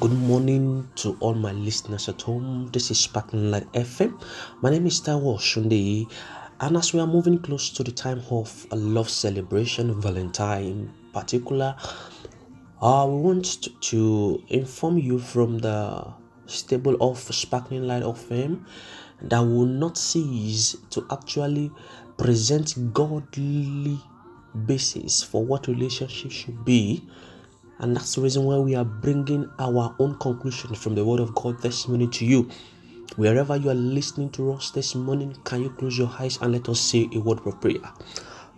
Good morning to all my listeners at home. This is Sparkling Light FM. My name is Taiwo Shundi, and as we are moving close to the time of a love celebration, Valentine in particular, we want to inform you from the stable of Sparkling Light FM that will not cease to actually present godly basis for what relationship should be. And that's the reason why we are bringing our own conclusion from the Word of God this morning to you. Wherever you are listening to us this morning, can you close your eyes and let us say a word of prayer?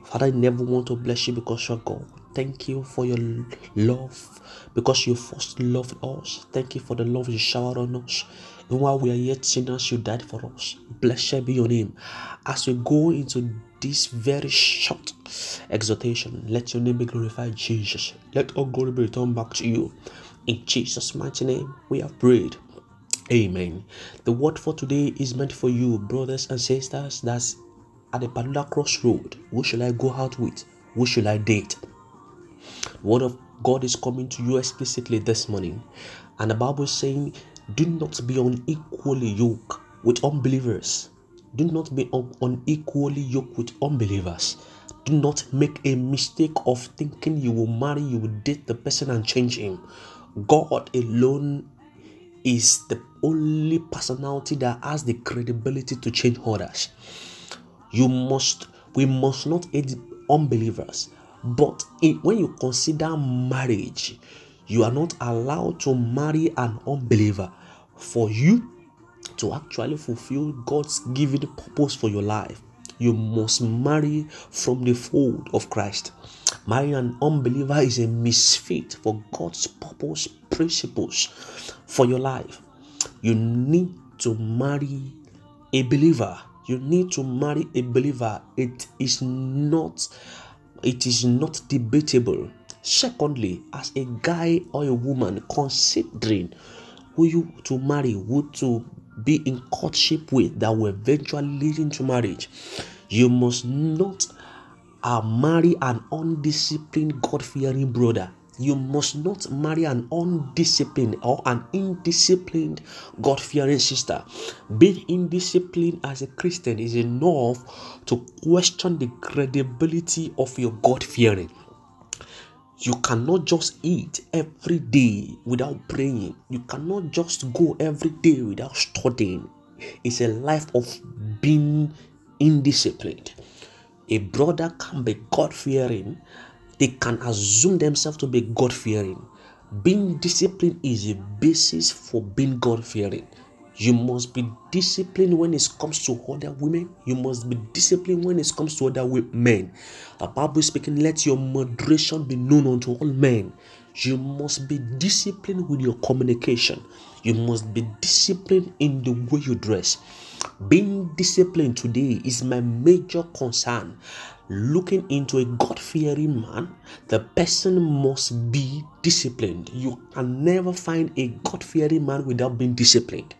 Father, I never want to bless you because you are God. Thank you for your love, because you first loved us. Thank you for the love you showered on us. And while we are yet sinners, you died for us. Blessed be your name. As we go into this very short exhortation, let your name be glorified, Jesus. Let all glory be returned back to you. In Jesus' mighty name, we have prayed. Amen. The word for today is meant for you, brothers and sisters, that's at the particular crossroad. Who shall I go out with? Who shall I date? The word of God is coming to you explicitly this morning. And the Bible is saying, do not be unequally yoked with unbelievers. Do not be unequally yoked with unbelievers. Do not make a mistake of thinking you will marry, you will date the person and change him. God alone is the only personality that has the credibility to change others. We must not hate unbelievers. But when you consider marriage, you are not allowed to marry an unbeliever. For you to actually fulfill God's given purpose for your life, you must marry from the fold of Christ. Marrying an unbeliever is a misfit for God's purpose, principles for your life. You need to marry a believer. It is not debatable. Secondly, as a guy or a woman considering who you to marry, who to be in courtship with that will eventually lead into marriage, you must not marry an undisciplined, God-fearing brother. You must not marry an undisciplined or an indisciplined, God-fearing sister. Being indisciplined as a Christian is enough to question the credibility of your God-fearing. You cannot just eat every day without praying. You cannot just go every day without studying. It's a life of being indisciplined. A brother can be God-fearing. They can assume themselves to be God-fearing. Being disciplined is a basis for being God-fearing. You must be disciplined when it comes to other women. You must be disciplined when it comes to other men. The Bible is speaking, let your moderation be known unto all men. You must be disciplined with your communication. You must be disciplined in the way you dress. Being disciplined today is my major concern. Looking into a God-fearing man, the person must be disciplined. You can never find a God-fearing man without being disciplined.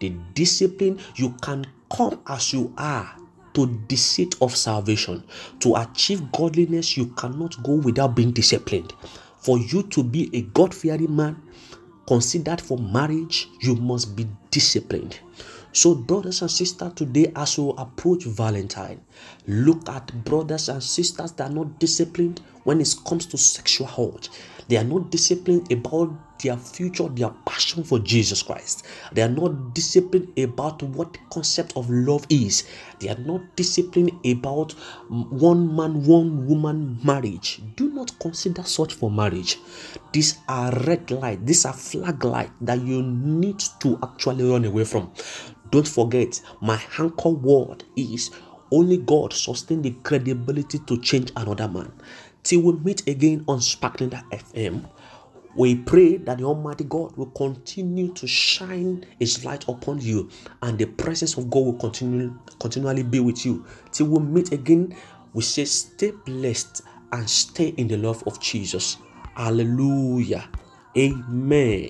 The discipline, you can come as you are to the seat of salvation. To achieve godliness, you cannot go without being disciplined. For you to be a God-fearing man considered for marriage, you must be disciplined. So brothers and sisters, today as we approach Valentine, look at brothers and sisters that are not disciplined when it comes to sexual health. They are not disciplined about their future, their passion for Jesus Christ. They are not disciplined about what the concept of love is. They are not disciplined about one man, one woman marriage. Do not consider such for marriage. These are red lights. These are flag lights that you need to actually run away from. Don't forget, my anchor word is only God sustains the credibility to change another man. Till we meet again on Sparkling FM, we pray that the Almighty God will continue to shine His light upon you, and the presence of God will continually be with you. Till we meet again, we say stay blessed and stay in the love of Jesus. Hallelujah. Amen.